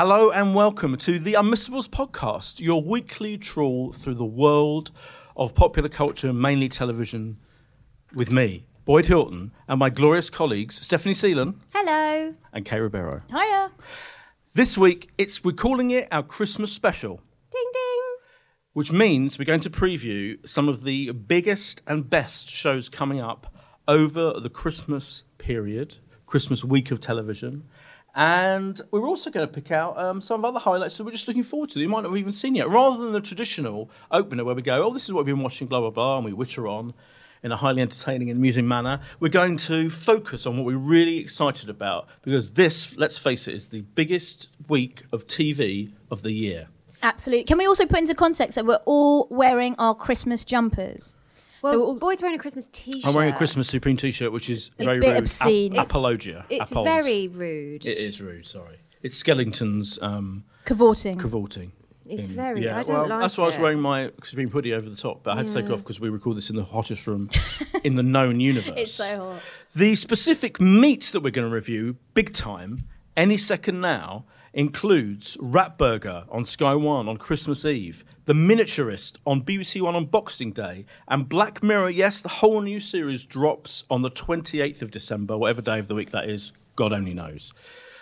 Hello and welcome to the Unmissables podcast, your weekly trawl through the world of popular culture, mainly television, with me, Boyd Hilton, and my glorious colleagues, Stephanie Seelan. Hello. And Kay Ribeiro. Hiya. This week, we're calling it our Christmas special. Ding, ding. Which means we're going to preview some of the biggest and best shows coming up over the Christmas period, Christmas week of television. And we're also going to pick out some of other highlights that we're just looking forward to that you might not have even seen yet. Rather than the traditional opener where we go, oh, this is what we've been watching, blah, blah, blah, and we witter on in a highly entertaining and amusing manner, we're going to focus on what we're really excited about because this, let's face it, is the biggest week of TV of the year. Absolutely. Can we also put into context that we're all wearing our Christmas jumpers? Well, so Boyd's wearing a Christmas T-shirt. I'm wearing a Christmas Supreme T-shirt, which is very rude. It's a bit obscene. Apologia. It's very rude. It is rude, sorry. It's Skellington's... Cavorting. It's very rude. I don't like it. That's why I was wearing my Supreme hoodie over the top, but I had to take off because we record this in the hottest room in the known universe. It's so hot. The specific meats that we're going to review, big time, any second now, includes Ratburger on Sky One on Christmas Eve, The Miniaturist on BBC One on Boxing Day, and Black Mirror, yes, the whole new series drops on the 28th of December, whatever day of the week that is, God only knows.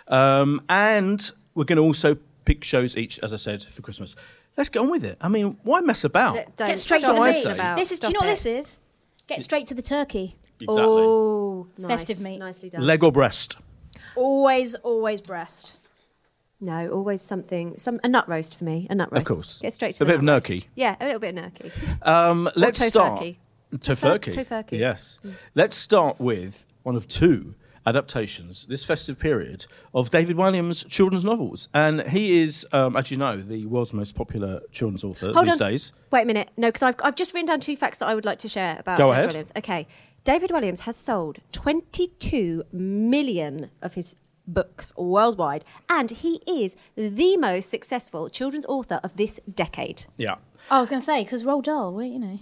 And we're going to also pick shows each, as I said, for Christmas. Let's get on with it. I mean, why mess about? Get straight to the meat. Do you know what this is? Get straight to the turkey. Exactly. Oh, nice. Festive meat. Nicely done. Leg or breast? Always breast. No, always something. A nut roast for me. A nut roast. Of course. Get straight to the nut roast. A bit of gnocchi. Yeah, a little bit of gnocchi. Let's start. Tofurkey. Tofurkey. Yes. Mm. Let's start with one of two adaptations this festive period of David Walliams' children's novels, and he is, as you know, the world's most popular children's author these days. Wait a minute. No, because I've just written down two facts that I would like to share about David Walliams. Okay, David Walliams has sold 22 million of his books worldwide, and he is the most successful children's author of this decade. Yeah. I was going to say, because Roald Dahl, you know.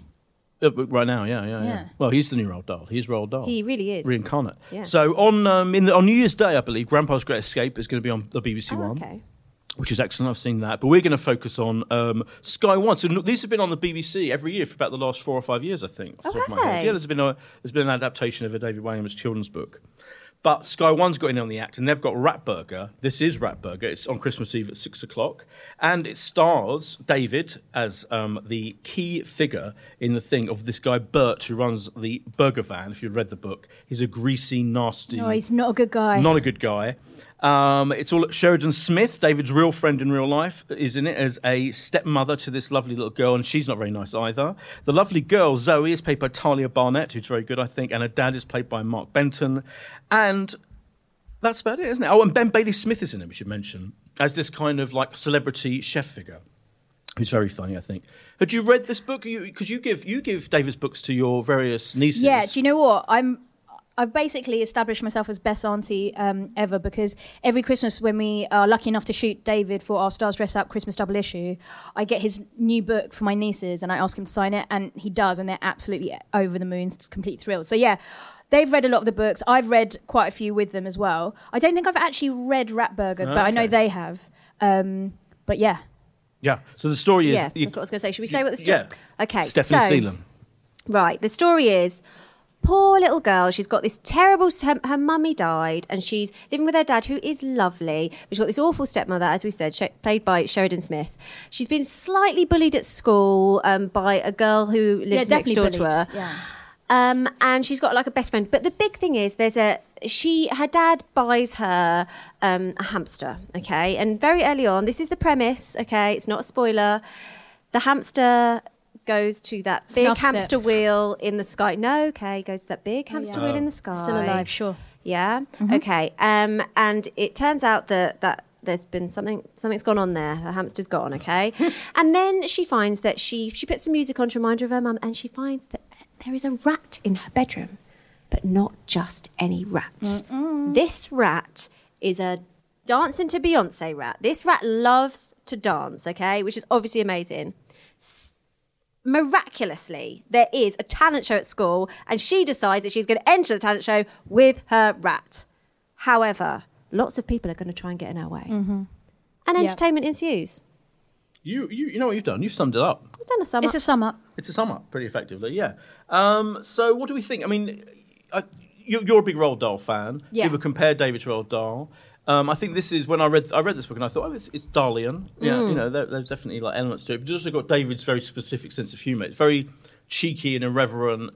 Right now, yeah. Well, he's the new Roald Dahl. He's Roald Dahl. He really is. Reincarnate. Yeah. So on New Year's Day, I believe, Grandpa's Great Escape is going to be on the BBC One. Okay. Which is excellent. I've seen that. But we're going to focus on Sky One. So these have been on the BBC every year for about the last 4 or 5 years, I think. Off the top of my head. Yeah, there's been an adaptation of a David Walliams children's book. But Sky One's got in on the act, and they've got Ratburger. This is Ratburger. It's on Christmas Eve at 6:00. And it stars David as the key figure in the thing of this guy, Bert, who runs the burger van, if you've read the book. He's a greasy, nasty... No, he's not a good guy. Not a good guy. It's all at Sheridan Smith, David's real friend in real life, is in it as a stepmother to this lovely little girl, and she's not very nice either. The lovely girl, Zoe, is played by Talia Barnett, who's very good, I think, and her dad is played by Mark Benton. And that's about it, isn't it? Oh, and Ben Bailey Smith is in it, we should mention, as this kind of, celebrity chef figure. It's very funny, I think. Had you read this book? Because you give David's books to your various nieces. Yeah, do you know what? I've basically established myself as best auntie ever, because every Christmas when we are lucky enough to shoot David for our Stars Dress Up Christmas double issue, I get his new book for my nieces and I ask him to sign it, and he does, and they're absolutely over the moon, complete thrilled. So yeah, they've read a lot of the books. I've read quite a few with them as well. I don't think I've actually read Ratburger, but I know they have. But yeah. Yeah, so the story is... Yeah, that's what I was going to say. Should we say what the story is? Yeah. Okay, Stephanie Seelan. Right, the story is... Poor little girl, she's got this terrible... Her mummy died and she's living with her dad, who is lovely. But she's got this awful stepmother, as we've said, played by Sheridan Smith. She's been slightly bullied at school by a girl who lives next door to her. Yeah. And she's got a best friend. But the big thing is her dad buys her a hamster, okay? And very early on, this is the premise, okay? It's not a spoiler. The hamster... goes to that big hamster wheel in the sky. No, okay, goes to that big hamster wheel in the sky. Still alive, sure. Yeah, okay. And it turns out that there's been something's gone on there. The hamster's gone, okay? And then she finds that she puts some music on to remind her of her mum, and she finds that there is a rat in her bedroom, but not just any rat. Mm-mm. This rat is a dancing to Beyonce rat. This rat loves to dance, okay? Which is obviously amazing. Miraculously, there is a talent show at school, and she decides that she's going to enter the talent show with her rat. However, lots of people are going to try and get in her way. Mm-hmm. and entertainment ensues. You know what you've done? You've summed it up. I've done a sum up. It's a sum up, pretty effectively, yeah. So what do we think? I mean, you're a big Roald Dahl fan. Yeah. People compare David to Roald Dahl. I think this is when I read this book and I thought, oh, it's Dahlian. Yeah, you know, there's definitely like elements to it. But you've also got David's very specific sense of humour. It's very cheeky and irreverent,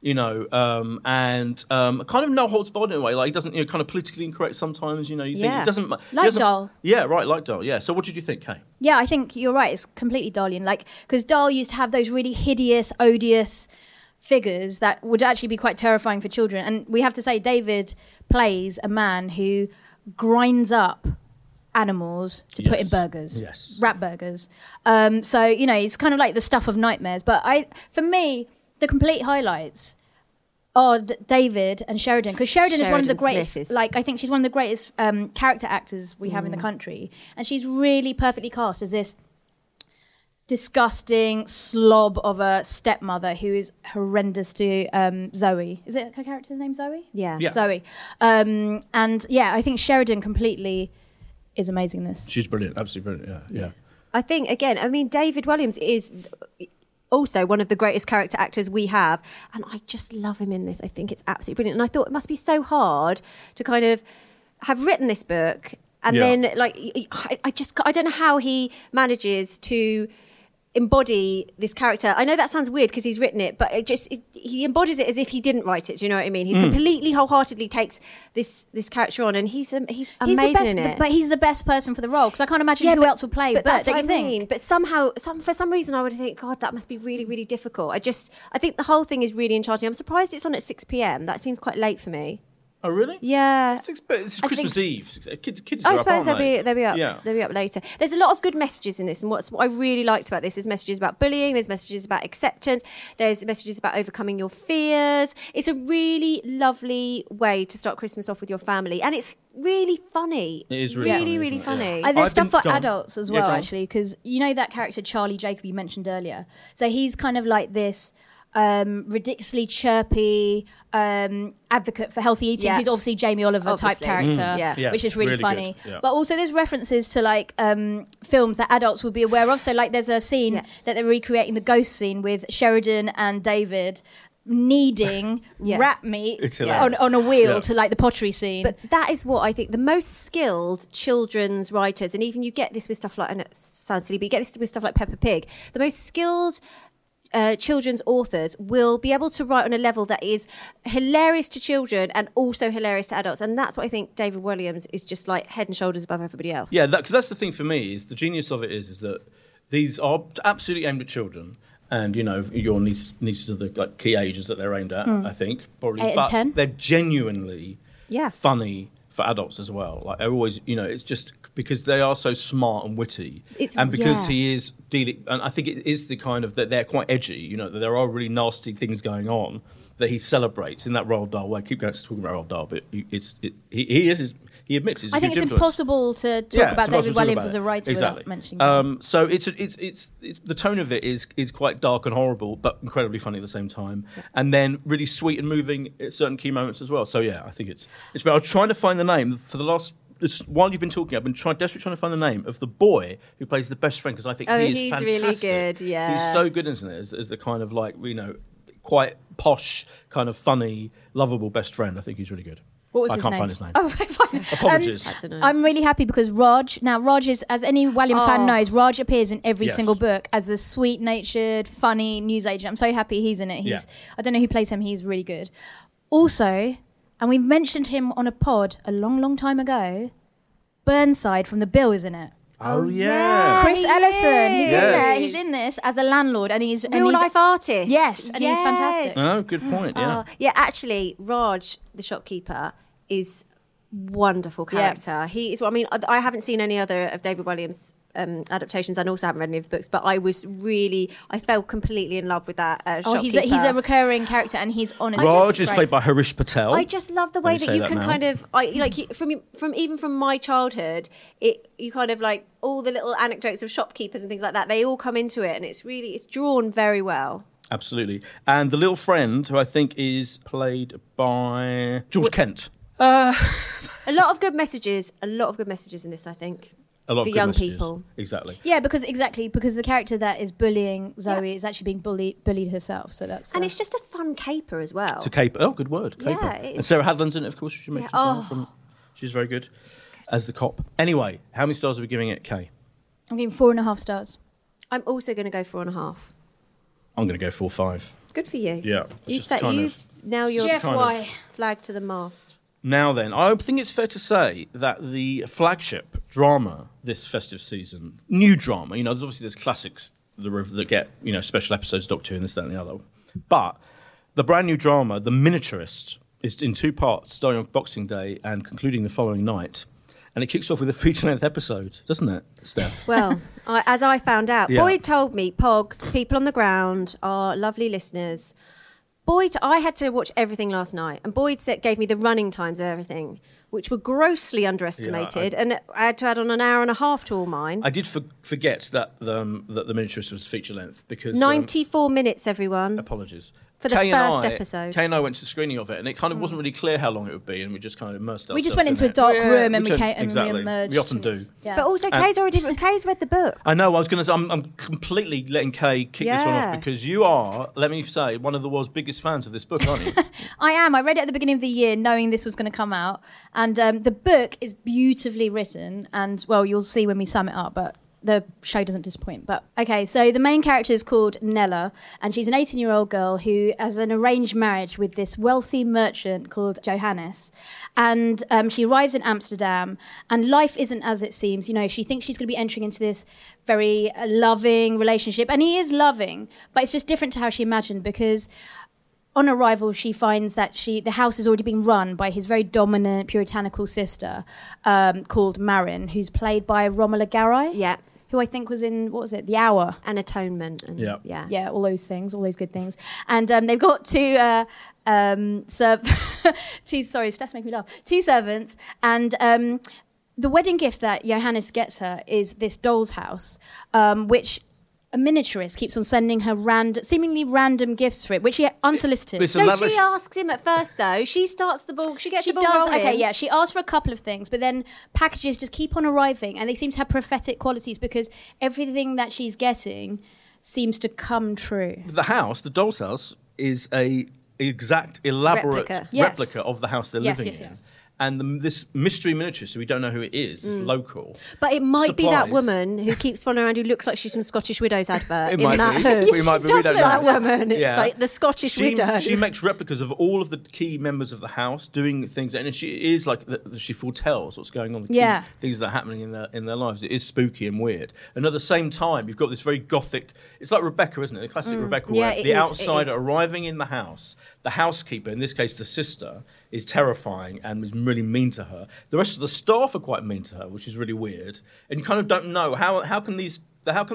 you know, and kind of no holds barred in a way. Like he doesn't, you know, kind of politically incorrect sometimes. You know, you think he doesn't like Dahl. Yeah, right, like Dahl. Yeah. So what did you think, Kay? Yeah, I think you're right. It's completely Dahlian. Like because Dahl used to have those really hideous, odious figures that would actually be quite terrifying for children. And we have to say, David plays a man who grinds up animals to put in burgers, rat burgers. So, you know, it's kind of like the stuff of nightmares. But for me, the complete highlights are David and Sheridan, because Sheridan is one of the greatest, like I think she's one of the greatest character actors we have in the country. And she's really perfectly cast as this disgusting slob of a stepmother who is horrendous to Zoe. Is it her character's name, Zoe? Yeah. Zoe. And yeah, I think Sheridan completely is amazing in this. She's brilliant, absolutely brilliant, yeah. I think, again, I mean, David Walliams is also one of the greatest character actors we have, and I just love him in this. I think it's absolutely brilliant. And I thought it must be so hard to kind of have written this book and then, like, I don't know how he manages to embody this character. I know that sounds weird because he's written it, but he embodies it as if he didn't write it. Do you know what I mean? He completely wholeheartedly takes this character on, and he's amazing in it. But he's the best person for the role because I can't imagine who else would play. But that's what I mean. But somehow, for some reason, I would think, God, that must be really, really difficult. I think the whole thing is really enchanting. I'm surprised it's on at 6 p.m. That seems quite late for me. Oh really? Yeah. This is Christmas Eve. Kids are up, I suppose they'll be up. Yeah. They'll be up later. There's a lot of good messages in this, and what I really liked about this is messages about bullying. There's messages about acceptance. There's messages about overcoming your fears. It's a really lovely way to start Christmas off with your family, and it's really funny. It is really funny. Yeah. There's stuff for adults as well, actually, because you know that character Charlie Jacob you mentioned earlier. So he's kind of like this ridiculously chirpy advocate for healthy eating, who's obviously Jamie Oliver type character, which is really funny. Yeah. But also there's references to like films that adults would be aware of. So like there's a scene that they're recreating, the ghost scene, with Sheridan and David kneading rat meat on a wheel to like the pottery scene. But that is what I think the most skilled children's writers, and even you get this with stuff like, and it sounds silly, but you get this with stuff like Peppa Pig, the most skilled children's authors will be able to write on a level that is hilarious to children and also hilarious to adults, and that's what I think David Walliams is just like head and shoulders above everybody else. Yeah, because that's the thing for me, is the genius of it is that these are absolutely aimed at children, and you know your nieces are the like key ages that they're aimed at. I think probably 8 and 10. They're genuinely funny for adults as well. Like they're always, you know, it's just because they are so smart and witty, and because he is dealing, and I think it is the kind of that they're quite edgy. You know, that there are really nasty things going on that he celebrates in that Roald Dahl way. I keep talking about Roald Dahl, but he admits it's. I think it's impossible to talk about David Walliams as a writer without mentioning him. So it's the tone of it is quite dark and horrible, but incredibly funny at the same time, and then really sweet and moving at certain key moments as well. So yeah, I think it's. But I was trying to find the name for the last. While you've been talking, I've been desperately trying to find the name of the boy who plays the best friend, because I think he's fantastic. Really good, yeah. He's so good, isn't it? As the kind of like, you know, quite posh, kind of funny, lovable best friend. I think he's really good. What was his name? I can't find his name. Oh, fine. Apologies. I'm really happy because Raj, is, as any Walliams fan knows, Raj appears in every single book as the sweet-natured, funny newsagent. I'm so happy he's in it. I don't know who plays him. He's really good. Also, and we mentioned him on a pod a long, long time ago, Burnside from The Bill is in it. Oh, yeah. Chris Ellison, he's in there. He's in this as a landlord, and he's real-life artist. Yes, and he's fantastic. Oh, good point, yeah. Yeah, actually, Raj, the shopkeeper, is wonderful character. Yeah. He is. I mean, I haven't seen any other of David Walliams' adaptations, and also haven't read any of the books, but I fell completely in love with that shopkeeper. He's a recurring character, and he's honest. Raj is played by Harish Patel. I just love the way that you can kind of, from my childhood, you kind of like all the little anecdotes of shopkeepers and things like that. They all come into it, and it's drawn very well. Absolutely, and the little friend, who I think is played by George Kent. A lot of good messages in this, I think. a lot for young people. Exactly. Yeah, because the character that is bullying Zoe is actually being bullied herself. So that's and it's just a fun caper as well. It's a caper. Oh, good word. Caper. Yeah, and Sarah Hadland's in it, of course. She mentioned she's very good, as the cop. Anyway, how many stars are we giving it, Kay? I'm giving 4.5 stars. I'm also going to go 4.5. I'm going to go 4.5. Good for you. Yeah. You set you now your flag to the mast. Now then, I think it's fair to say that the flagship drama this festive season, new drama, you know, there's classics that get, you know, special episodes, Doctor Who and this, that and the other. But the brand new drama, The Miniaturist, is in two parts, starting on Boxing Day and concluding the following night. And it kicks off with a feature-length episode, doesn't it, Steph? Well, as I found out, yeah. Boyd told me, Pogs, people on the ground, our lovely listeners, Boyd, I had to watch everything last night, and Boyd gave me the running times of everything, which were grossly underestimated, and I had to add on an hour and a half to all mine. I did forget that The Miniaturist was feature-length, because... 94 minutes, everyone. Apologies. For the first episode. Kay and I went to the screening of it, and it kind of wasn't really clear how long it would be, and we just kind of immersed ourselves. We just went into a dark room and we emerged. We often do. Yeah. But also, Kay's read the book. I know, I was going to say, I'm completely letting Kay kick this one off, because you are, let me say, one of the world's biggest fans of this book, aren't you? I am. I read it at the beginning of the year, knowing this was going to come out, and the book is beautifully written, and, well, you'll see when we sum it up, but... The show doesn't disappoint, but... Okay, so the main character is called Nella, and she's an 18-year-old girl who has an arranged marriage with this wealthy merchant called Johannes, and she arrives in Amsterdam, and life isn't as it seems. You know, she thinks she's going to be entering into this very loving relationship, and he is loving, but it's just different to how she imagined, because... On arrival, she finds that the house has already been run by his very dominant puritanical sister called Marin, who's played by Romola Garai. Yeah. Who I think was in, what was it, The Hour? And Atonement. And, yeah, all those things, all those good things. And they've got two servants. And the wedding gift that Johannes gets her is this doll's house, which... A miniaturist keeps on sending her seemingly random gifts for it, which she unsolicited. She asks him at first, though. She starts the ball. She gets the ball rolling. Okay, yeah. She asks for a couple of things, but then packages just keep on arriving, and they seem to have prophetic qualities because everything that she's getting seems to come true. The house, the doll's house, is a exact elaborate replica of the house they're living in. Yes. And this mystery miniaturist, so we don't know who it is, this local. But it might be that woman who keeps following around who looks like she's from Scottish Widows advert. It might be that woman. It's like the Scottish Widow. She makes replicas of all of the key members of the house, doing things, and she is like she foretells what's going on, the key things that are happening in their lives. It is spooky and weird. And at the same time, you've got this very gothic. It's like Rebecca, isn't it? The classic Rebecca, where the outsider arriving in the house, the housekeeper, in this case the sister, is terrifying and is really mean to her. The rest of the staff are quite mean to her, which is really weird. And you kind of don't know how can the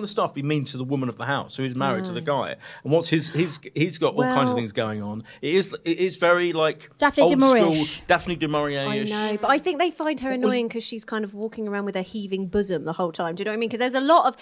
staff be mean to the woman of the house who is married to the guy? And what's he's got all kinds of things going on. It is very like Daphne old school Daphne du Maurier-ish. I know, but I think they find her annoying because she's kind of walking around with a heaving bosom the whole time. Do you know what I mean? Because there's a lot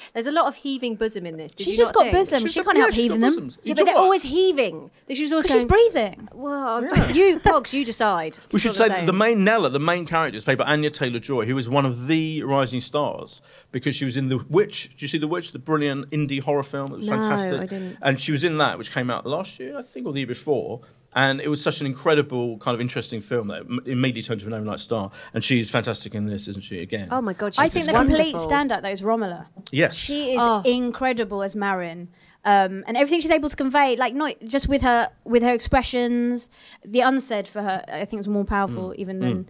of heaving bosom in this. She's just got bosom. She can't help heaving them. Yeah, but they're always heaving. She's breathing. Well, you Pogs, you decide. We should say that the main character is played by Anya Taylor-Joy, who is one of the rising stars because she was in The Witch. Do you see The Witch, the brilliant indie horror film? It was fantastic. I didn't. And she was in that, which came out last year, I think, or the year before. And it was such an incredible, kind of interesting film that it immediately turned into an overnight star. And she's fantastic in this, isn't she, again? Oh, my God, she's complete standout, though, is Romola. Yes. She is incredible as Marin. And everything she's able to convey, like not just with her expressions, the unsaid for her, I think, is more powerful even than...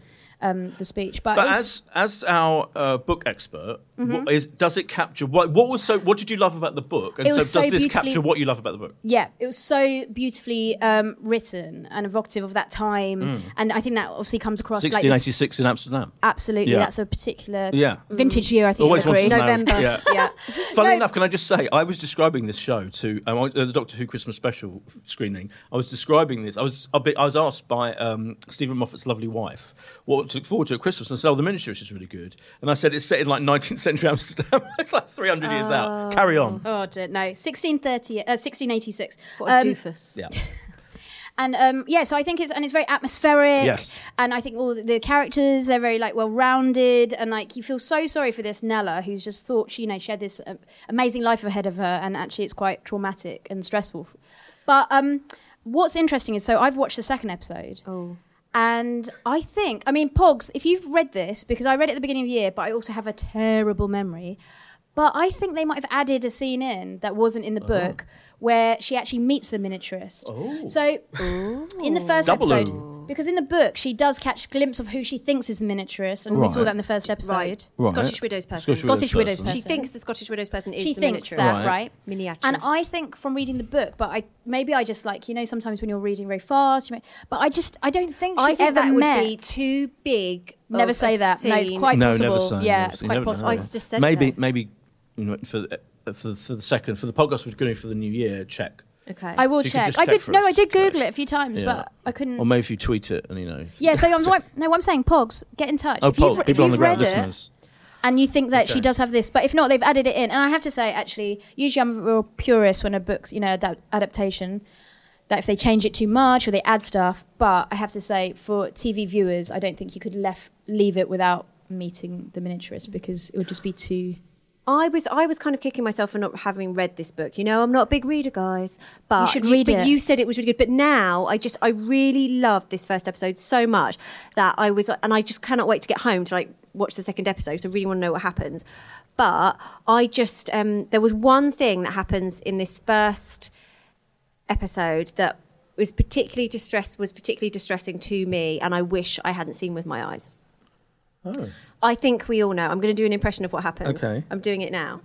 the speech, but as our book expert, does it capture what did you love about the book? And does this capture what you love about the book? Yeah, it was so beautifully written and evocative of that time, and I think that obviously comes across. 1686 in Amsterdam. Absolutely, that's a particular vintage year. I think November. Funnily enough, can I just say I was describing this show to the Doctor Who Christmas special screening. I was describing this. I was asked by Stephen Moffat's lovely wife what to look forward to at Christmas, and said, The Miniaturist is really good. And I said, it's set in like 19th century Amsterdam. It's like 300 years out. Carry on. Oh, no. 1686. What a doofus. Yeah. And so I think it's very atmospheric. Yes. And I think all the characters, they're very like well-rounded, and like you feel so sorry for this Nella, who's just thought she had this amazing life ahead of her, and actually it's quite traumatic and stressful. But what's interesting is, so I've watched the second episode. Oh. And I think, Pogs, if you've read this, because I read it at the beginning of the year, but I also have a terrible memory. But I think they might have added a scene in that wasn't in the book where she actually meets the miniaturist. Oh. So in the first episode, because in the book she does catch a glimpse of who she thinks is the miniaturist, and we saw that in the first episode. Right. Scottish Widow's person. She thinks the Scottish Widow's person is the miniaturist. She thinks that, right? Miniaturist. And I think from reading the book, but I just sometimes when you're reading very fast, I don't think that would be too big. Never say that. Scene. No, it's quite possible. Never say yeah, it's quite possible. I just said maybe. For the podcast we're doing for the new year, check. Okay, I will check. I did Google it a few times, but I couldn't. Or maybe if you tweet it, and Yeah, so I'm I'm saying, Pogs, get in touch. Oh, Pogs, people on the ground, listeners. And you think that she does have this, but if not, they've added it in. And I have to say, actually, usually I'm a real purist when a book's adaptation, that if they change it too much or they add stuff. But I have to say, for TV viewers, I don't think you could leave it without meeting the miniaturist, because it would just be too. I was kind of kicking myself for not having read this book. I'm not a big reader, guys. But you should read it. But you said it was really good. But now I really loved this first episode so much that I just cannot wait to get home to watch the second episode, because I really want to know what happens. But I just there was one thing that happens in this first episode that was particularly distressing to me, and I wish I hadn't seen with my eyes. Oh. I think we all know. I'm going to do an impression of what happens. Okay. I'm doing it now.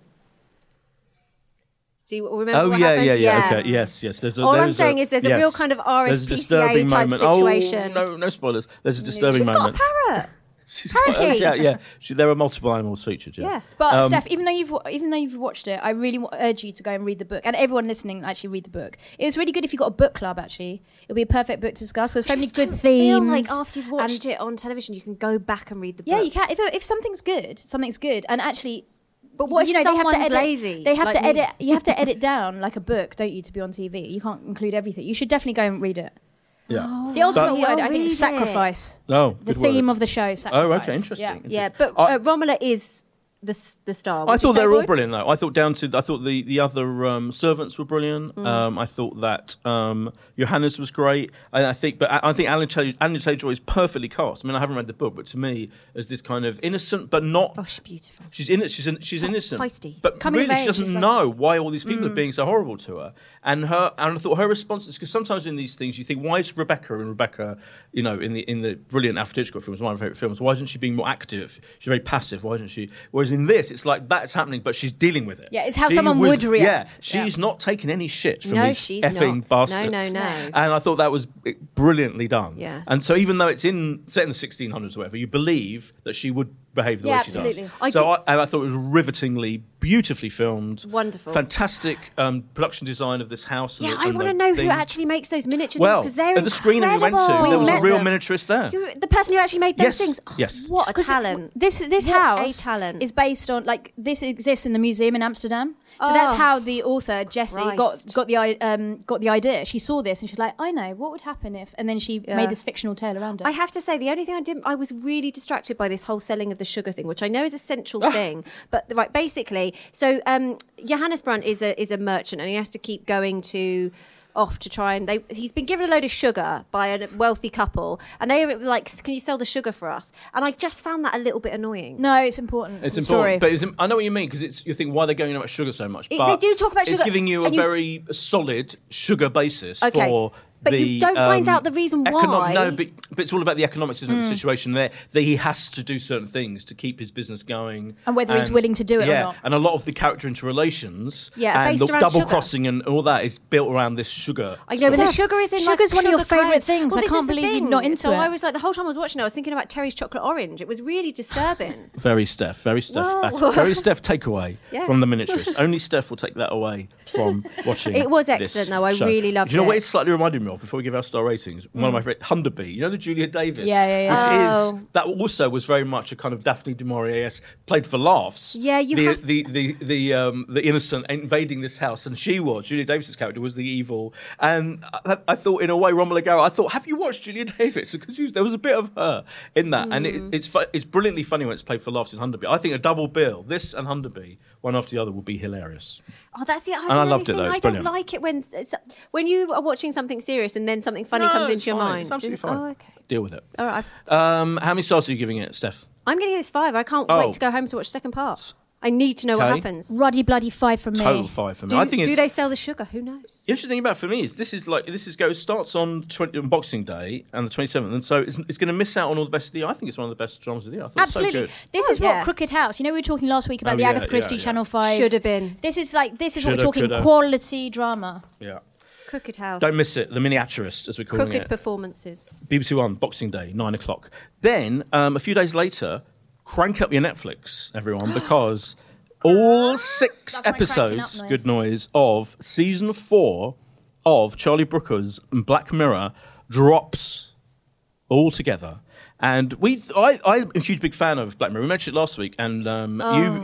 See, remember what happens? Yeah. Okay. Yes. There's a real kind of RSPCA type situation. Oh, no spoilers. There's a disturbing moment. She's got a parrot. There are multiple animals featured. Yeah. But Steph, even though you've watched it, I really urge you to go and read the book. And everyone listening, actually read the book. It's really good if you've got a book club. Actually, it'll be a perfect book to discuss. There's so many good themes. Feel like after you've watched it on television, you can go back and read the book. Yeah, you can. If something's good, something's good. And actually, but what if someone's lazy? They have to edit. You have to edit down like a book, don't you? To be on TV, you can't include everything. You should definitely go and read it. Yeah. Oh, the ultimate word, I think, is sacrifice. Oh, the theme of the show, sacrifice. Oh, okay, interesting. Yeah. But Romola is the star. I thought they were all brilliant, though. I thought the other servants were brilliant. Mm. I thought that Johannes was great. I think Alan Taylor-Joy is perfectly cast. I haven't read the book, but to me, as this kind of innocent, but not. Oh, she's beautiful. She's innocent, feisty. But she doesn't know why all these people are being so horrible to her. And I thought her response is, because sometimes in these things you think, why is Rebecca, in the brilliant Alfred Hitchcock films, one of my favourite films, why isn't she being more active? She's very passive. Why isn't she? Whereas in this, it's like that's happening, but she's dealing with it. Yeah, it's how someone would react. Yeah, she's not taking any shit from these effing bastards. No. And I thought that was brilliantly done. Yeah. And so even though it's set in the 1600s or whatever, you believe that she would behave the way she does. I thought it was rivetingly, beautifully filmed. Wonderful. Fantastic production design of this house. Yeah, I want to know who actually makes those miniature things, because they're incredible. The screening we went to, there was a real miniaturist there. The person who actually made those things. Oh, yes. What a talent. This house is based on, this exists in the museum in Amsterdam. So that's how the author, Jessie, got the idea. She saw this and she's like, I know, what would happen if... And then she made this fictional tale around it. I have to say, the only thing I was really distracted by this whole selling of the sugar thing, which I know is a central thing. But, basically... So Johannes Brunt is a merchant, and he has to keep going off to try and... He's been given a load of sugar by a wealthy couple, and they were like, can you sell the sugar for us? And I just found that a little bit annoying. No, it's important. It's important. But I know what you mean, because you think, why are they going about sugar so much? But they do talk about sugar. It's giving you very solid sugar basis for... But you don't find out the reason why. No, but it's all about the economics of the situation there, that he has to do certain things to keep his business going. And whether he's willing to do it or not. And a lot of the character interrelations and the double-crossing and all that is built around this sugar. I know, but the sugar is in Sugar's one of your favourite things. I can't believe you're not into it. So I was the whole time I was watching it, I was thinking about Terry's Chocolate Orange. It was really disturbing. Very Steph. Very Steph takeaway from the miniatures. Only Steph will take that away from watching. It was excellent, though. I really loved it. Do you know what it slightly reminded me of? of, before we give our star ratings, one of my favourite, Hunderby, you know, the Julia Davis? Yeah. Which is, that also was very much a kind of Daphne du Maurier-esque, played for laughs. Yeah, you have... The innocent invading this house, and she was, Julia Davis's character was the evil. And I thought, in a way, Romola Garai, I thought, have you watched Julia Davis? Because there was a bit of her in that. And it's brilliantly funny when it's played for laughs in Hunderby. I think a double bill, this and Hunderby, one after the other, would be hilarious. Oh, that's it. I loved it, though. It's brilliant. I don't like it when you are watching something serious and then something funny comes into your mind. It's absolutely fine. Oh, okay. Deal with it. All right. How many stars are you giving it, Steph? I'm giving this 5. I can't wait to go home to watch the second part. I need to know what happens. Ruddy bloody 5 from me. Total 5 for me. I think do they sell the sugar? Who knows? The interesting thing about for me is starts on Boxing Day and the 27th, and so it's going to miss out on all the best of the year. I think it's one of the best dramas of the year. I think absolutely, it's so good. This is what Crooked House. You know, we were talking last week about the Agatha Christie Channel 5 should have been. This is what we're talking quality drama. Yeah. Crooked House. Don't miss it. The Miniaturist, as we're calling it. Crooked performances. BBC One, Boxing Day, 9 o'clock. Then, a few days later, crank up your Netflix, everyone, because all 6 episodes, good noise, of season 4 of Charlie Brooker's Black Mirror drops all together. And I'm a huge big fan of Black Mirror. We mentioned it last week, and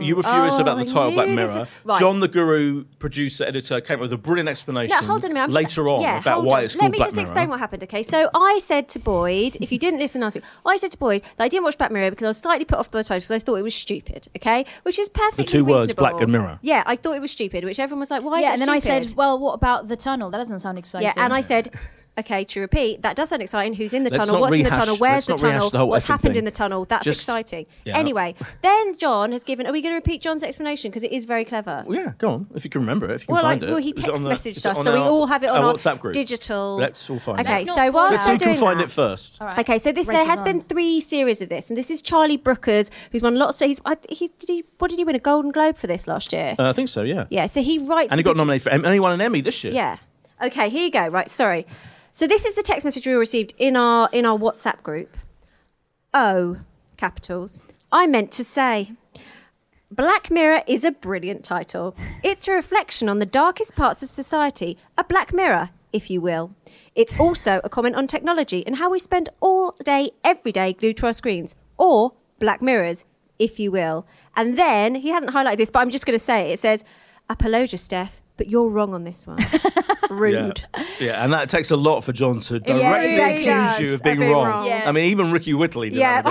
you were furious about the title Black Mirror. Right. John, the guru, producer, editor, came up with a brilliant explanation about why it's called Black Mirror. Let me just explain what happened, okay? So I said to Boyd, if you didn't listen last week, I said to Boyd that I didn't watch Black Mirror because I was slightly put off by the title because I thought it was stupid, okay? Which is perfectly reasonable. The two words, Black and Mirror. Yeah, I thought it was stupid, which everyone was like, why is it stupid? And then I said, well, what about the tunnel? That doesn't sound exciting. Yeah, and I said... Okay, to repeat, that does sound exciting. Who's in the tunnel? What's in the tunnel? Where's the tunnel? What's happened in the tunnel? That's exciting. Yeah. Anyway, then John has given... Are we going to repeat John's explanation? Because it is very clever. Well, yeah, go on. If you can remember it, if you can find it. Well, he text messaged us, so we all have it on our WhatsApp group. Digital... Let's all find it. Okay, so whilst we're doing that... you can find it first. All right. Okay, so there has been 3 series of this, and this is Charlie Brooker's, who's won lots... So what did he win? A Golden Globe for this last year? I think so, yeah. Yeah, so he writes... And he got nominated for... And he won an Emmy this year. Yeah. Okay, here you go. Right, sorry. So this is the text message we all received in our WhatsApp group. Oh, capitals. I meant to say, Black Mirror is a brilliant title. It's a reflection on the darkest parts of society, a black mirror, if you will. It's also a comment on technology and how we spend all day, every day, glued to our screens, or black mirrors, if you will. And then, he hasn't highlighted this, but I'm just going to say it. It says, Apologia, Steph, but you're wrong on this one. Rude. Yeah, and that takes a lot for John to directly accuse you of being wrong. Yeah. I mean, even Ricky Whitley did that.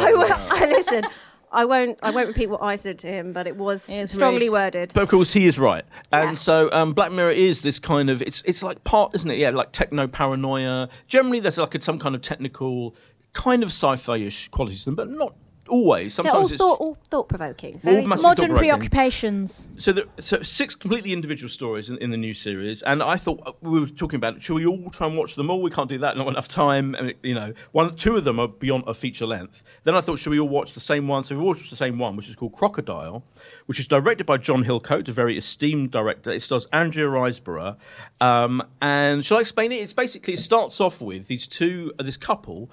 Listen, I won't repeat what I said to him, but it was strongly worded. But of course, he is right. And so Black Mirror is this kind of... It's like part, isn't it? Yeah, like techno-paranoia. Generally, there's like some kind of technical, kind of sci-fi-ish quality to them, but not... Always. Sometimes it's all thought-provoking. Very modern preoccupations. So 6 completely individual stories in the new series, and I thought we were talking about it. Should we all try and watch them all? We can't do that. Not enough time. And you know, 2 of them are beyond a feature length. Then I thought, should we all watch the same one? So we all watched the same one, which is called Crocodile, which is directed by John Hillcoat, a very esteemed director. It stars Andrea Riseborough, and shall I explain it? It's basically it starts off with these this couple.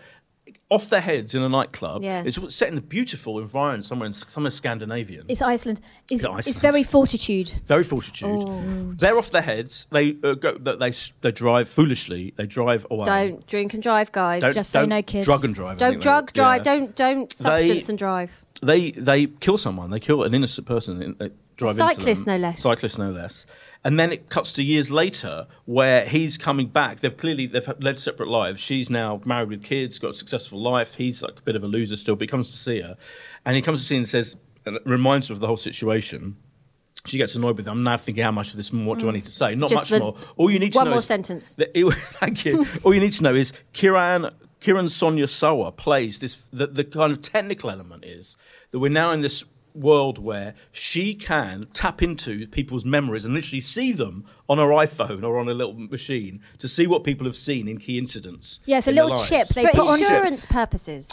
Off their heads in a nightclub. Yeah. It's set in a beautiful environment somewhere Scandinavian. It's Iceland. It's very Fortitude. Very Fortitude. Oh. They're off their heads. They drive foolishly. They drive away. Don't drink and drive, guys. Just say no kids. Drug and drive. Don't drug drive. Don't substance and drive. They kill someone. They kill an innocent person. They drive into them. Cyclist, no less. Cyclist, no less. And then it cuts to years later where he's coming back. They've led separate lives. She's now married with kids, got a successful life. He's like a bit of a loser still, but he comes to see her. And he comes to see her and says, and reminds her of the whole situation. She gets annoyed with him. I'm now thinking, how much of this more do I need to say? Not much more. All you need to know is... One more sentence. Thank you. All you need to know is Kiran Sonia Sowa plays this... The kind of technical element is that we're now in this... world where she can tap into people's memories and literally see them on her iPhone or on a little machine to see what people have seen in key incidents. Yes, a little chip they put on for insurance purposes.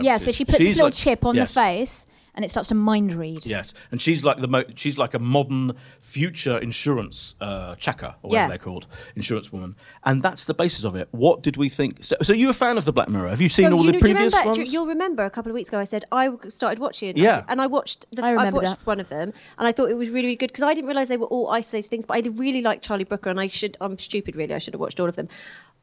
Yeah, so she puts a little chip on the face and it starts to mind read. Yes, and she's like she's like a modern future insurance checker or whatever they're called, insurance woman, and that's the basis of it. What did we think? So you're a fan of the Black Mirror? Have you seen all the previous ones? You'll remember a couple of weeks ago I said I started watching, and I watched. I watched one of them, and I thought it was really, really good because I didn't realise they were all isolated things. But I really like Charlie Brooker, and I'm stupid really. I should have watched all of them.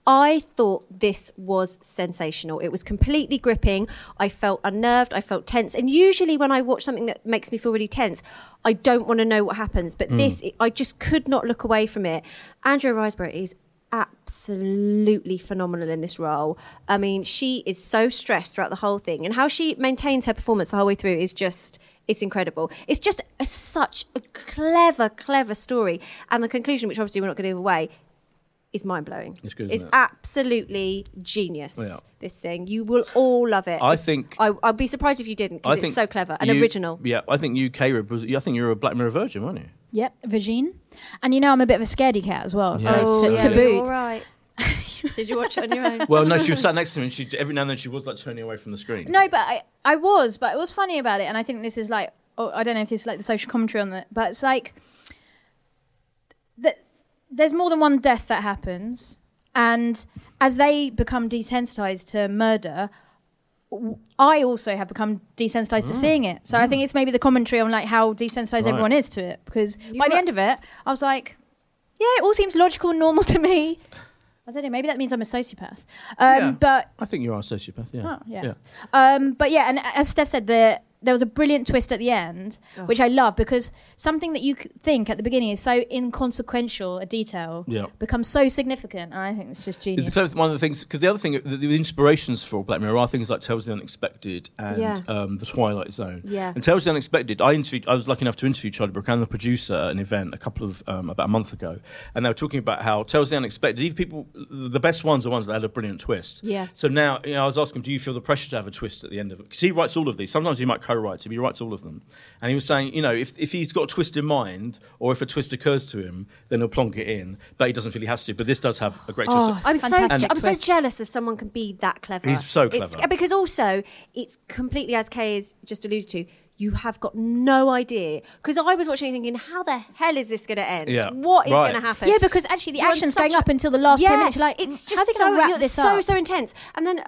I thought this was sensational. It was completely gripping. I felt unnerved. I felt tense. And usually when I watch something that makes me feel really tense, I don't want to know what happens. But this, I just could not look away from it. Andrea Riseborough is absolutely phenomenal in this role. I mean, she is so stressed throughout the whole thing. And how she maintains her performance the whole way through is just... it's incredible. It's just such a clever, clever story. And the conclusion, which obviously we're not going to give away, is mind-blowing. It's good, isn't it? Absolutely genius, this thing. You will all love it. I think... I'd be surprised if you didn't, because it's so clever and original. Yeah, I think you, Kay, I think you're a Black Mirror virgin, weren't you? Yep, virgin. And you know I'm a bit of a scaredy cat as well, to boot. All right. Did you watch it on your own? Well, no, she was sat next to me and she, every now and then she was like turning away from the screen. No, but I was, but it was funny about it. And I think this is like, I don't know if this is like the social commentary on that, but it's like, there's more than one death that happens. And as they become desensitized to murder, I also have become desensitized to seeing it. So I think it's maybe the commentary on like how desensitized everyone is to it. Because the end of it, I was like, yeah, it all seems logical and normal to me. I don't know, maybe that means I'm a sociopath. But I think you are a sociopath, yeah. Oh, yeah. But yeah, and as Steph said, there was a brilliant twist at the end, which I love, because something that you think at the beginning is so inconsequential, a detail, becomes so significant, and I think it's just genius. It's one of the things, because the other thing, the inspirations for Black Mirror are things like Tales of the Unexpected and The Twilight Zone. Yeah. And Tales of the Unexpected, I was lucky enough to interview Charlie Brooker and the producer at an event about a month ago, and they were talking about how Tales of the Unexpected, even people, the best ones are ones that had a brilliant twist. Yeah. So now, you know, I was asking him, do you feel the pressure to have a twist at the end of it? Because he writes all of these. Sometimes he might co-writes him, he writes all of them, and he was saying, you know, if he's got a twist in mind, or if a twist occurs to him, then he'll plonk it in, but he doesn't feel he has to. But this does have a great twist. I'm so jealous of someone can be that clever. He's so clever, because also it's completely, as Kay has just alluded to, you have got no idea. Because I was watching it thinking, how the hell is this going to end? Yeah. What is going to happen? Yeah, because actually the action's going up until the last 10 minutes. You're like, it's just so intense. And then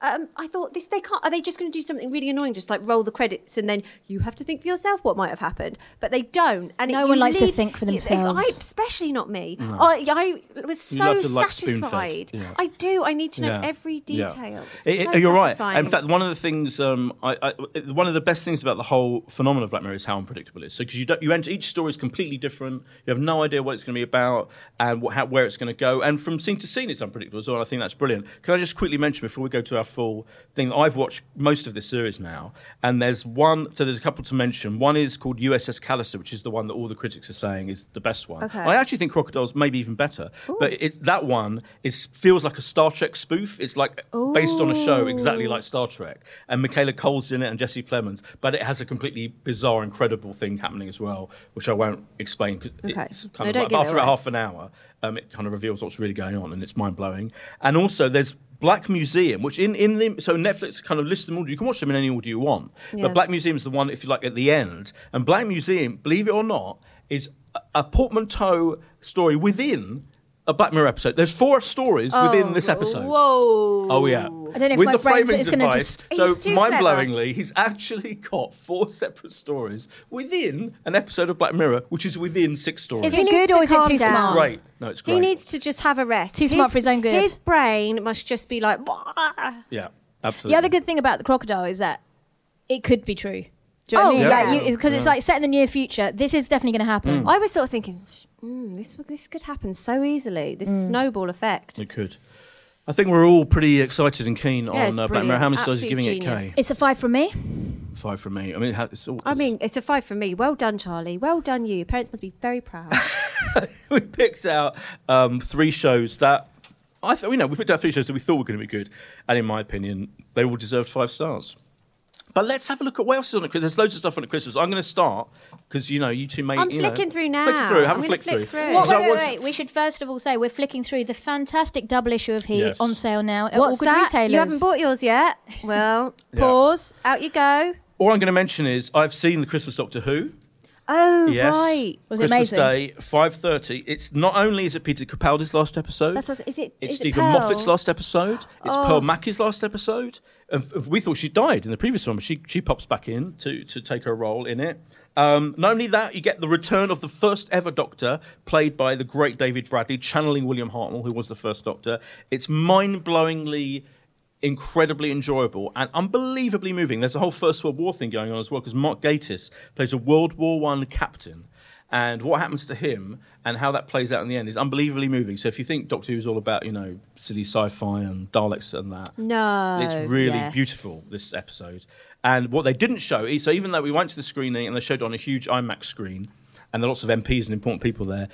I thought, are they just going to do something really annoying, just like roll the credits and then you have to think for yourself what might have happened? But they don't. And no one likes to think for themselves. Especially not me. No. I was so satisfied. Yeah. I do. I need to know every detail. Yeah. You're satisfying. Right. In fact, one of the things, one of the best things about the whole phenomenon of Black Mirror is how unpredictable it is. So because you enter, each story is completely different. You have no idea what it's going to be about and where it's going to go. And from scene to scene, it's unpredictable as well. I think that's brilliant. Can I just quickly mention before we go to our full thing? I've watched most of this series now, and there's one. So there's a couple to mention. One is called USS Callister, which is the one that all the critics are saying is the best one. Okay. I actually think Crocodile's maybe even better. Ooh. But that one feels like a Star Trek spoof. It's like based on a show exactly like Star Trek, and Michaela Cole's in it and Jesse Plemons, but it has a completely bizarre, incredible thing happening as well, which I won't explain because it's kind of after about half an hour, it kind of reveals what's really going on, and it's mind blowing. And also, there's Black Museum, which so Netflix kind of lists them all. You can watch them in any order you want, but Black Museum is the one, if you like, at the end. And Black Museum, believe it or not, is a portmanteau story within a Black Mirror episode. There's 4 stories within this episode. Whoa. Oh, yeah. I don't know if my brain is going to just... So mind-blowingly, he's actually got 4 separate stories within an episode of Black Mirror, which is within 6 stories. Is it good or is it too smart? Great. No, it's great. He needs to just have a rest. Too smart for his own good. His brain must just be like... Bah. Yeah, absolutely. The other good thing about the Crocodile is that it could be true. Do you know what I mean? Because it's like set in the near future. This is definitely going to happen. I was sort of thinking... this could happen so easily. This snowball effect. It could. I think we're all pretty excited and keen on Black Mirror. How many stars are you giving it, Kay? It's a 5 from me. 5 from me. I mean, it's a 5 from me. Well done, Charlie. Well done, you. Your parents must be very proud. We picked out 3 shows that we picked out 3 shows that we thought were going to be good, and in my opinion, they all deserved 5 stars. But let's have a look at what else is on the Christmas. There's loads of stuff on the Christmas. I'm going to start because, you know, you two may... I'm flicking through now. Wait. We should first of all say we're flicking through the fantastic double issue of Heat on sale now at all good retailers. You haven't bought yours yet? Well, pause. Out you go. All I'm going to mention is I've seen the Christmas Doctor Who. Oh, yes. Right. Was it amazing? Christmas Day, 5:30. It's not only is it Peter Capaldi's last episode. It's Stephen Moffat's last episode. It's Pearl Mackey's last episode. We thought she died in the previous one, but she pops back in to take her role in it. Not only that, you get the return of the first ever Doctor, played by the great David Bradley, channeling William Hartnell, who was the first Doctor. It's mind-blowingly, incredibly enjoyable and unbelievably moving. There's a whole First World War thing going on as well, because Mark Gatiss plays a World War I captain. And what happens to him and how that plays out in the end is unbelievably moving. So if you think Doctor Who is all about, you know, silly sci-fi and Daleks and that, no, it's really beautiful, this episode. And what they didn't show, so even though we went to the screening and they showed it on a huge IMAX screen and there are lots of MPs and important people there,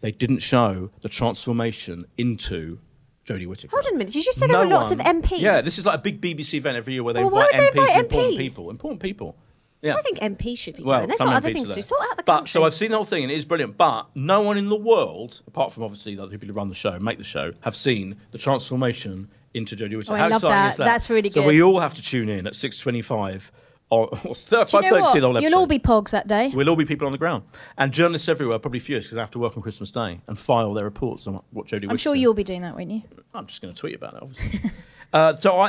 they didn't show the transformation into Jodie Whittaker. Hold on a minute, did you say there were lots of MPs? Yeah, this is like a big BBC event every year where they invite MPs and important people. Yeah. I think MPs should be going. They've got other things to sort out the country. So I've seen the whole thing and it is brilliant. But no one in the world, apart from obviously the people who run the show, make the show, have seen the transformation into Jodie Whittaker. How exciting is that? That's really good. So we all have to tune in at 6:25 or 5:30. You'll all be pogs that day. We'll all be people on the ground. And journalists everywhere are probably furious because they have to work on Christmas Day and file their reports on what Jodie Whittaker. I'm sure you'll be doing that, won't you? I'm just going to tweet about it, obviously.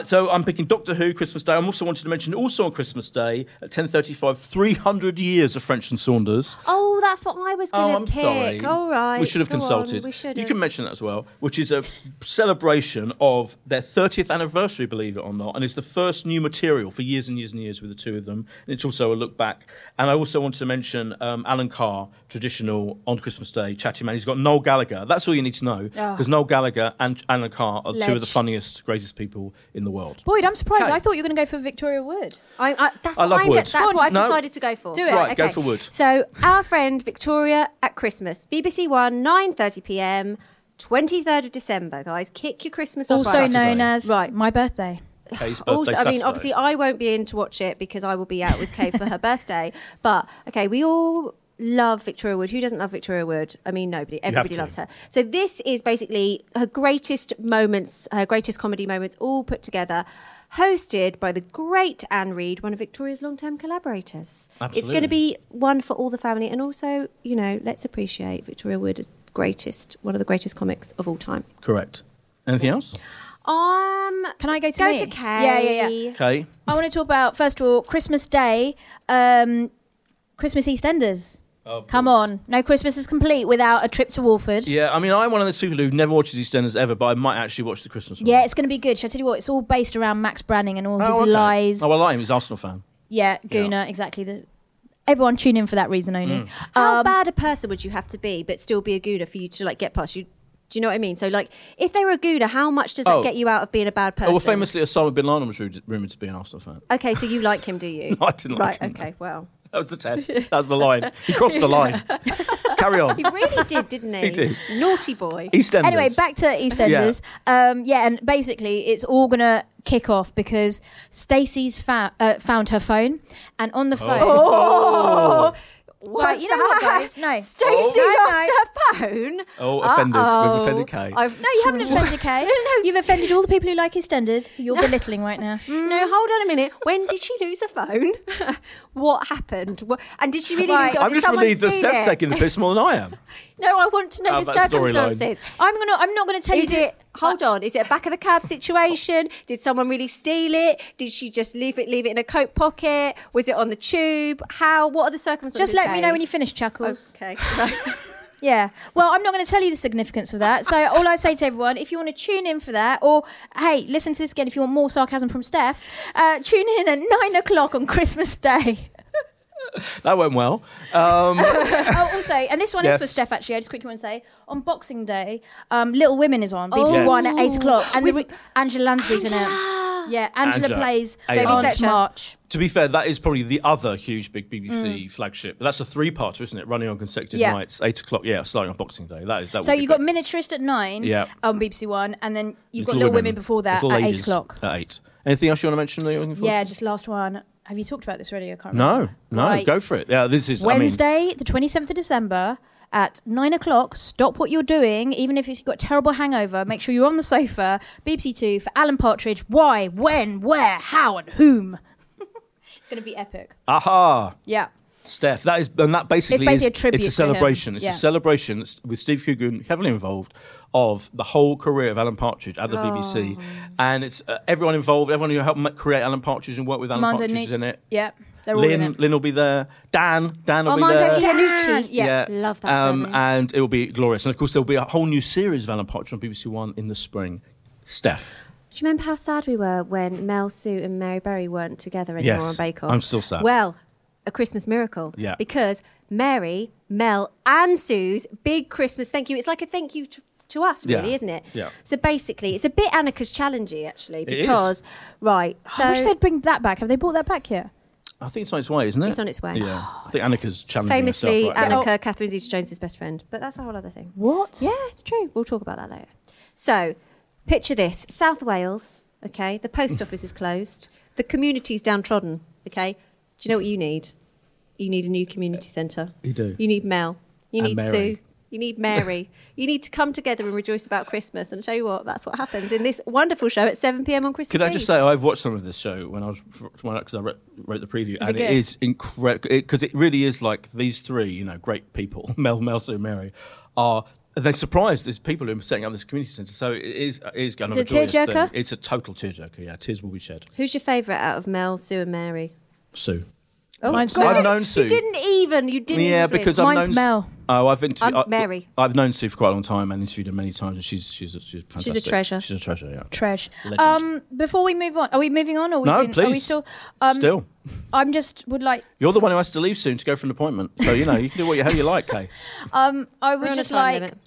So I'm picking Doctor Who, Christmas Day. I also wanted to mention also on Christmas Day at 10:35, 300 years of French and Saunders. Oh, that's what I was going to pick. Sorry. All right. We should have consulted. You can mention that as well, which is a celebration of their 30th anniversary, believe it or not, and it's the first new material for years and years and years with the two of them. And it's also a look back. And I also wanted to mention Alan Carr, traditional on Christmas Day, chatty man. He's got Noel Gallagher. That's all you need to know, because Noel Gallagher and Alan Carr are two of the funniest, greatest people in the world. Boyd, I'm surprised. Okay. I thought you were going to go for Victoria Wood. That's what I've decided to go for. Do it. Right, okay. Go for Wood. So, our friend Victoria at Christmas, BBC One, 9:30 PM, 23rd of December, guys. Kick your Christmas off. Also known as my birthday. Kay's birthday. Also, Saturday. I mean, obviously, I won't be in to watch it because I will be out with Kay for her birthday. But okay, we all love Victoria Wood. Who doesn't love Victoria Wood? I mean, nobody. Everybody loves her. So this is basically her greatest moments, her greatest comedy moments, all put together, hosted by the great Anne Reid, one of Victoria's long-term collaborators. Absolutely. It's going to be one for all the family. And also, you know, let's appreciate Victoria Wood as one of the greatest comics of all time. Correct. Anything else? Can I go to Kay? Yeah. Kay. I want to talk about, first of all, Christmas Day, Christmas EastEnders. Come on. No Christmas is complete without a trip to Walford. Yeah, I mean, I'm one of those people who never watches EastEnders ever, but I might actually watch the Christmas one. Yeah, it's going to be good. Shall I tell you what? It's all based around Max Branning and all his lies. Oh, I like him. He's an Arsenal fan. Yeah, Gunnar, exactly. Everyone tune in for that reason only. How bad a person would you have to be but still be a Gunnar for you to get past you? Do you know what I mean? So, if they were a Gouda, how much does that get you out of being a bad person? Well, famously, Osama bin Laden was rumoured to be an Arsenal fan. Okay, so you like him, do you? No, I didn't like him. Right, okay, well. That was the test. That was the line. He crossed the line. Carry on. He really did, didn't he? He did. Naughty boy. EastEnders. Anyway, back to EastEnders. And basically, it's all going to kick off because Stacey's found her phone, and on the phone... Oh. Well, you know what, guys? No. Stacey lost her phone. Oh, offended. Uh-oh. We've offended Kay. No, you haven't offended Kay. No, you've offended all the people who like EastEnders, who you're belittling right now. No, hold on a minute. When did she lose her phone? What happened? And did she really lose it? I'm just relieved that Steph's taking a bit smaller than I am. No, I want to know the circumstances. I'm not going to tell you... Hold on. Is it a back of the cab situation? Did someone really steal it? Did she just leave it in a coat pocket? Was it on the tube? How? What are the circumstances? Just let me know when you finish, Chuckles. Okay. Yeah. Well, I'm not going to tell you the significance of that. So all I say to everyone, if you want to tune in for that, or, hey, listen to this again if you want more sarcasm from Steph, tune in at 9 o'clock on Christmas Day. That went well. Also, and this one is for Steph, actually. I just quickly want to say, on Boxing Day, Little Women is on BBC One at 8 o'clock. And Angela Lansbury's in it. Yeah, Angela plays David March. To be fair, that is probably the other huge big BBC flagship. That's a three-parter, isn't it? Running on consecutive nights, 8 o'clock. Yeah, starting on Boxing Day. So you've got Miniaturist at 9 on BBC One, and then you've got Little Women before that at 8 o'clock. At 8. Anything else you want to mention that you're looking for? Yeah, just last one. Have you talked about this already? I can't remember. No, right. Go for it. Yeah, this is Wednesday, the 27th of December at 9 o'clock. Stop what you're doing, even if you've got a terrible hangover. Make sure you're on the sofa. BBC Two for Alan Partridge. Why, when, where, how, and whom? It's going to be epic. Aha! Yeah. Steph, that is, and that basically is a tribute. It's a celebration. It's a celebration with Steve Coogan heavily involved of the whole career of Alan Partridge at the BBC, and it's everyone involved, everyone who helped create Alan Partridge and work with Alan Partridge is in it. Yep. Lynn will be there. Dan will be there. Armando Iannucci. Yeah. Love that surname. And it will be glorious. And of course, there'll be a whole new series of Alan Partridge on BBC One in the spring. Steph. Do you remember how sad we were when Mel, Sue and Mary Berry weren't together anymore on Bake Off? I'm still sad. Well, a Christmas miracle. Yeah. Because Mary, Mel and Sue's big Christmas thank you. It's like a thank you to us, really, isn't it? Yeah. So basically, it's a bit Annika's challengey, actually, because... It is. Right, so... I wish they'd bring that back. Have they brought that back yet? I think it's on its way, isn't it? It's on its way. Yeah. I think Annika's challenging famously, herself. Famously, right Annika, Catherine Zeta-Jones' best friend. But that's a whole other thing. What? Yeah, it's true. We'll talk about that later. So, picture this. South Wales, okay? The post office is closed. The community's downtrodden, okay? Do you know what you need? You need a new community centre. You do. You need Mel. You and need Mary. Sue. You need Mary. You need to come together and rejoice about Christmas. And I tell you what, that's what happens in this wonderful show at 7 p.m. on Christmas Eve. Could I just say, I've watched some of this show because I wrote the preview. And it is incredible. Because it really is like these three, you know, great people, Mel, Sue, Mary, are... They're surprised there's people who are setting up this community centre. So it is going on a joyous thing. It's a total tearjerker, yeah. Tears will be shed. Who's your favourite out of Mel, Sue and Mary? Sue. Oh, mine's Mel. I've known Sue. You didn't even. Yeah, because I've known Mel. Oh, Mary. I've known Sue for quite a long time and interviewed her many times, and she's fantastic. She's a treasure. She's a treasure, yeah. Treasure. Before we move on, are we moving on? Or are we please. Are we still? Still. I'm just would like. You're the one who has to leave soon to go for an appointment, so you know you can do what the hell you like, Kay. I would just like limit.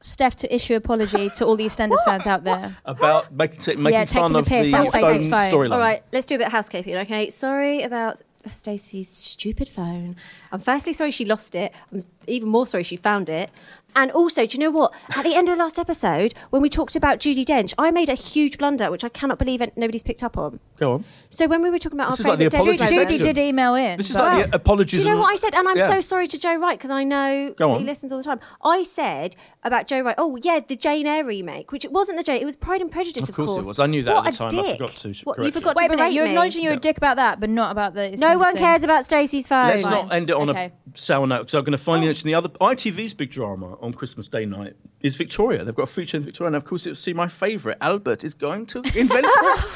Steph to issue apology to all the EastEnders fans out there about making fun of the storyline. All right, let's do a bit of housekeeping, okay? Sorry about Stacey's stupid phone. I'm firstly sorry she lost it. I'm even more sorry she found it. And also, do you know what? At the end of the last episode, when we talked about Judi Dench, I made a huge blunder, which I cannot believe nobody's picked up on. Go on. So when we were talking about this our favourite... Like Judi did email in. This is like the apologies... Do you know what I said? And I'm so sorry to Joe Wright, because I know he listens all the time. I said about Joe Wright, the Jane Eyre remake, which it wasn't the Jane... It was Pride and Prejudice, of course. It was. I knew that at the time. Dick. I forgot to correct you. Forgot to berate me. You're acknowledging you're a dick about that, but not about the... No one cares about Stacey's phone. Let's not end it on a sour note, because I'm going to finally mention the other... ITV's big drama... on Christmas Day night is Victoria. They've got a feature in Victoria, and of course, see my favourite Albert is going to invent.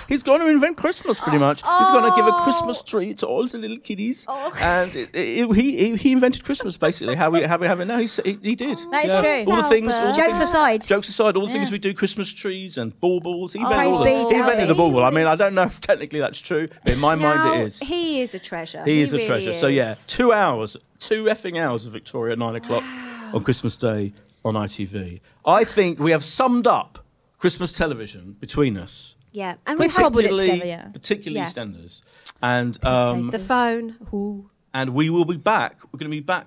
He's going to invent Christmas, pretty much. He's going to give a Christmas tree to all the little kiddies, and he invented Christmas basically. How we have it now? He did. That is true. All the things. Jokes aside, all the things we do: Christmas trees and baubles. He invented the bauble. I mean, I don't know if technically that's true, but in my mind, it is. He is a treasure. He is a treasure. So yeah, 2 hours, 2 effing hours of Victoria at 9:00. On Christmas Day on ITV. I think we have summed up Christmas television between us. Yeah, and we've hobbled it together, particularly EastEnders. And the phone. Ooh. And we will be back. We're going to be back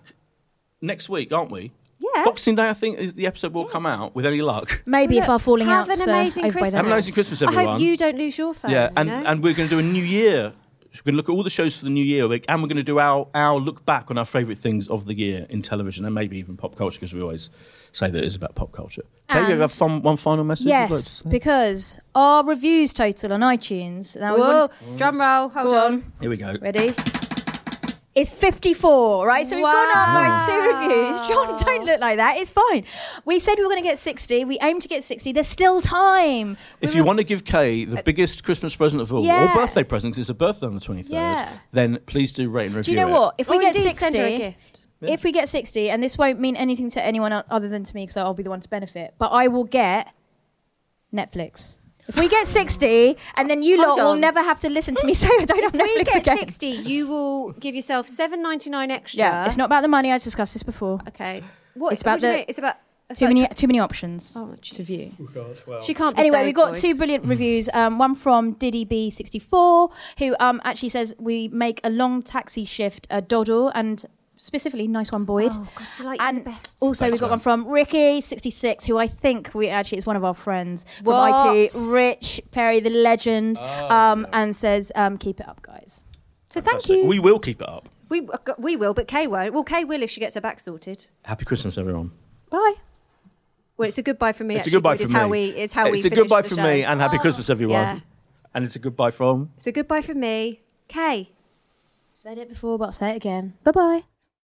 next week, aren't we? Yeah. Boxing Day, I think, is the episode will come out with any luck. Maybe if our falling out. Have an amazing Christmas. Have an amazing Christmas, everyone. I hope you don't lose your phone. Yeah, and we're going to do a new year. We're going to look at all the shows for the new year, and we're going to do our look back on our favourite things of the year in television, and maybe even pop culture, because we always say that it is about pop culture. Can you have one final message? Yes, because our reviews total on iTunes... Now drum roll, hold on. Here we go. Ready? It's 54, right? So we've gone up by 2 reviews. John, don't look like that. It's fine. We said we were going to get 60. We aim to get 60. There's still time. If you want to give Kay the biggest Christmas present of all, or birthday present, because it's her birthday on the 23rd, then please do rate and review. Do you know what? If we get 60... Send her a gift. Yeah. If we get 60, and this won't mean anything to anyone other than to me, because I'll be the one to benefit, but I will get Netflix. If we get 60, and then you lot will never have to listen to me say I don't have Netflix again. If we get 60, you will give yourself $7.99 extra. Yeah, it's not about the money. I discussed this before. Okay, it's about too many options to view. Oh, God, well. She can't. Anyway, we got 2 brilliant reviews. One from Diddy B64, who actually says we make a long taxi shift a doddle and. Specifically, nice one, Boyd. Oh, gosh, I like you the best. Also, we got one from Ricky66, who I think is one of our friends from IT. Rich Perry, the legend, and says, keep it up, guys. So thank you. We will keep it up. We will, but Kay won't. Well, Kay will if she gets her back sorted. Happy Christmas, everyone. Bye. Well, it's a goodbye from me, actually. It's a goodbye from me. It's a goodbye from me, and happy Christmas, everyone. Yeah. And it's a goodbye from... It's a goodbye from me, Kay. Said it before, but I'll say it again. Bye-bye.